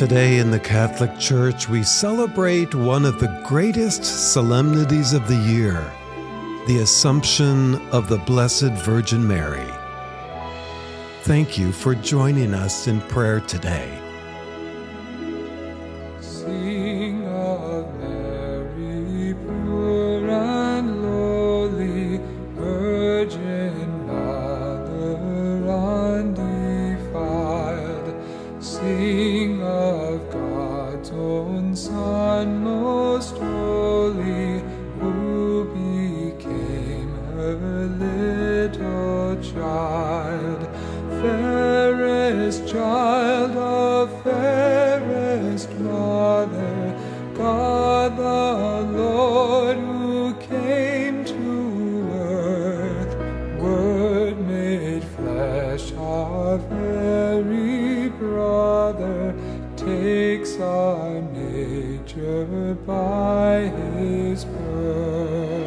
Today in the Catholic Church, we celebrate one of the greatest solemnities of the year, the Assumption of the Blessed Virgin Mary. Thank you for joining us in prayer today. Sing of Mary, pure and lowly, Virgin Mother undefiled. Sing of God's own Son, most holy, who became her little child. Fairest child of fairest mother, God the Lord who came to earth, Word made flesh of every brother, takes our nature by his birth.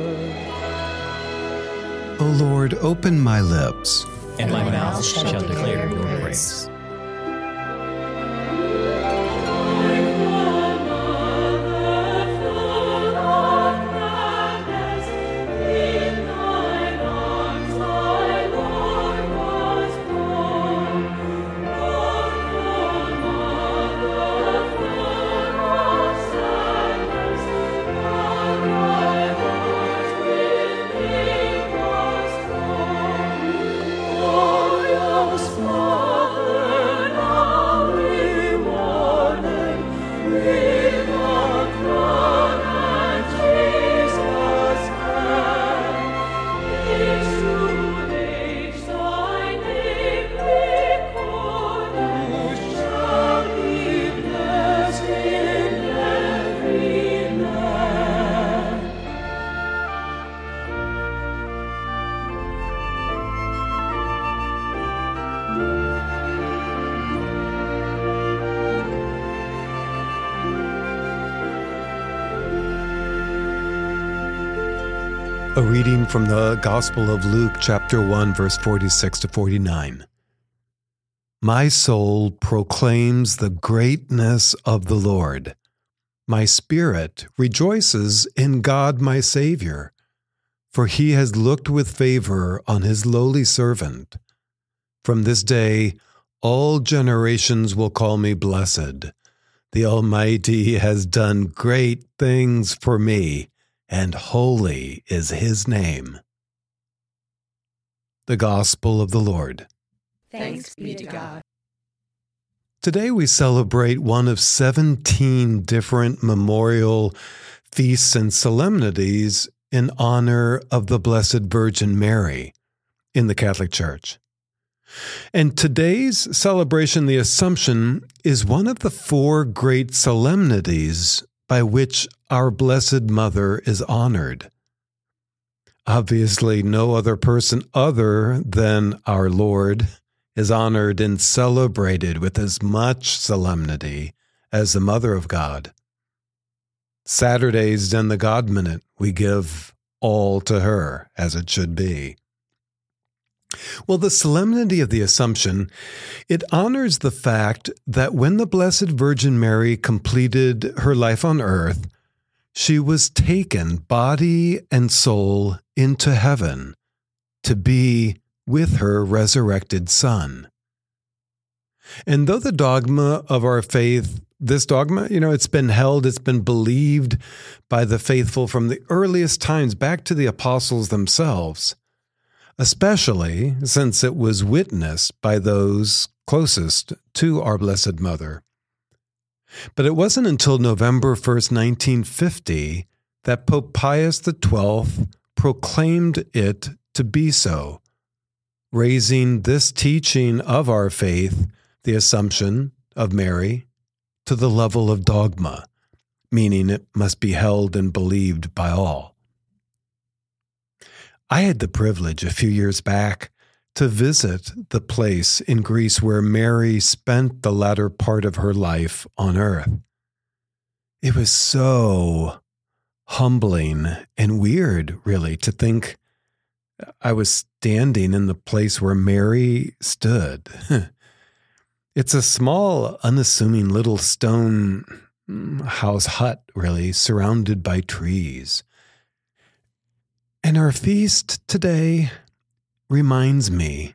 O Lord, open my lips, and my mouth shall declare your praise. A reading from the Gospel of Luke, chapter 1, verse 46 to 49. My soul proclaims the greatness of the Lord. My spirit rejoices in God my Savior, for he has looked with favor on his lowly servant. From this day, all generations will call me blessed. The Almighty has done great things for me, and holy is his name. The Gospel of the Lord. Thanks be to God. Today we celebrate one of 17 different memorial feasts and solemnities in honor of the Blessed Virgin Mary in the Catholic Church. And today's celebration, the Assumption, is one of the four great solemnities by which our Blessed Mother is honored. Obviously, no other person other than our Lord is honored and celebrated with as much solemnity as the Mother of God. Saturdays in the God Minute, we give all to her, as it should be. Well, the solemnity of the Assumption, it honors the fact that when the Blessed Virgin Mary completed her life on earth, she was taken, body and soul, into heaven to be with her resurrected Son. And though the dogma of our faith, this dogma, it's been held, it's been believed by the faithful from the earliest times back to the apostles themselves, especially since it was witnessed by those closest to our Blessed Mother. But it wasn't until November 1st, 1950, that Pope Pius XII proclaimed it to be so, raising this teaching of our faith, the Assumption of Mary, to the level of dogma, meaning it must be held and believed by all. I had the privilege a few years back to visit the place in Greece where Mary spent the latter part of her life on earth. It was so humbling and weird, really, to think I was standing in the place where Mary stood. It's a small, unassuming little stone house hut, really, surrounded by trees. And our feast today reminds me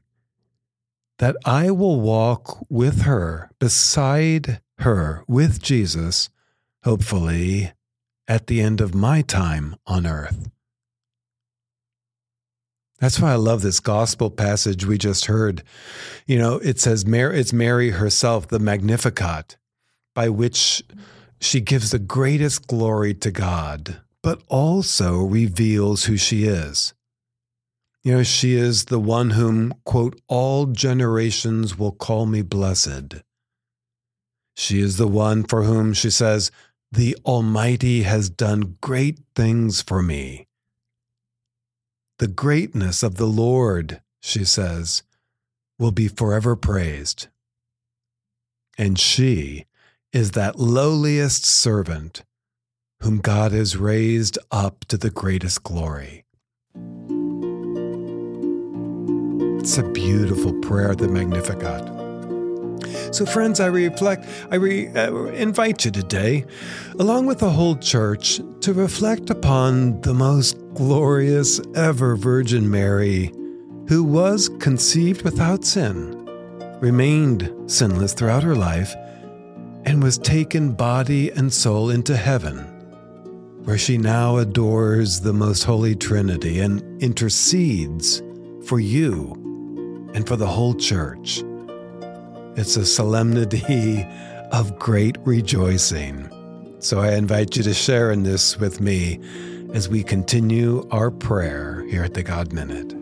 that I will walk with her, beside her, with Jesus, hopefully, at the end of my time on earth. That's why I love this gospel passage we just heard. You know, it says it's Mary herself, the Magnificat, by which she gives the greatest glory to God, but also reveals who she is. You know, she is the one whom, quote, all generations will call me blessed. She is the one for whom, she says, the Almighty has done great things for me. The greatness of the Lord, she says, will be forever praised. And she is that lowliest servant whom God has raised up to the greatest glory. It's a beautiful prayer, the Magnificat. So friends, I invite you today, along with the whole church, to reflect upon the most glorious ever Virgin Mary, who was conceived without sin, remained sinless throughout her life, and was taken body and soul into heaven, where she now adores the Most Holy Trinity and intercedes for you and for the whole church. It's a solemnity of great rejoicing. So I invite you to share in this with me as we continue our prayer here at the God Minute.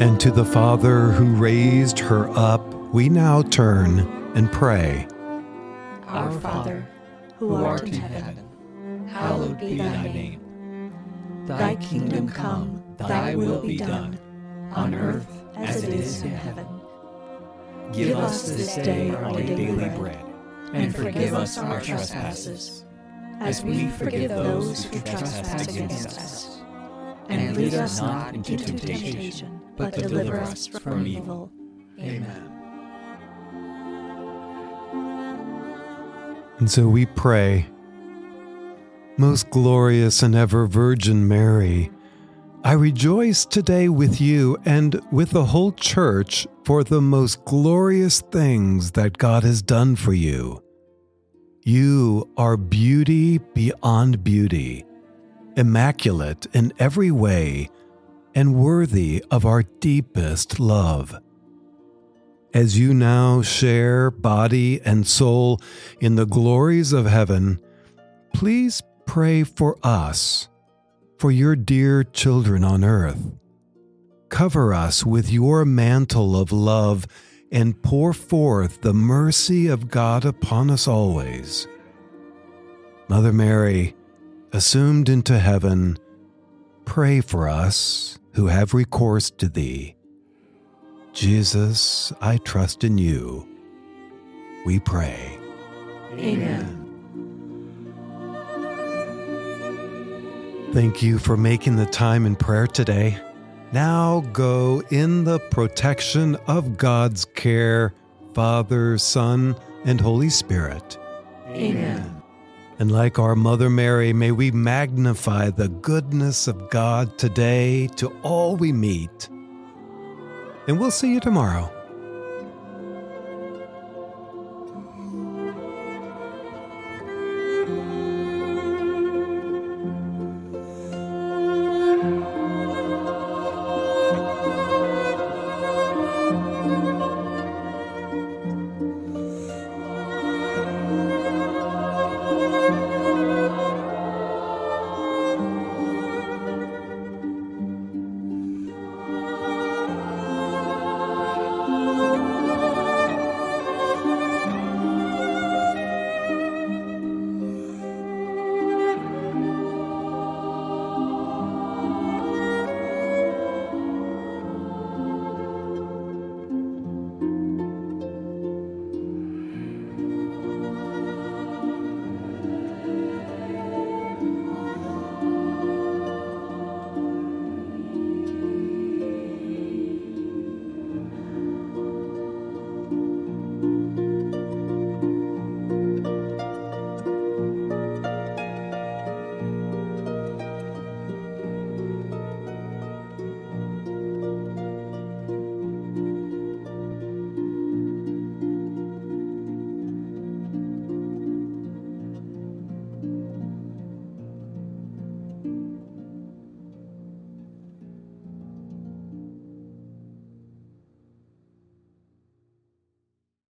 And to the Father who raised her up, we now turn and pray. Our Father, who art in heaven, hallowed be thy name. Thy kingdom come, thy will be done, on earth as it is in heaven. Give us this day our daily bread, and forgive us our trespasses, as we forgive those who trespass against us. And lead us not into temptation, but deliver us from evil. Amen. And so we pray, Most glorious and ever Virgin Mary, I rejoice today with you and with the whole church for the most glorious things that God has done for you. You are beauty beyond beauty, immaculate in every way, and worthy of our deepest love. As you now share body and soul in the glories of heaven, please pray for us, for your dear children on earth. Cover us with your mantle of love and pour forth the mercy of God upon us always. Mother Mary, assumed into heaven, pray for us who have recourse to thee. Jesus, I trust in you. We pray. Amen. Thank you for making the time in prayer today. Now go in the protection of God's care, Father, Son, and Holy Spirit. Amen. And like our Mother Mary, may we magnify the goodness of God today to all we meet. And we'll see you tomorrow.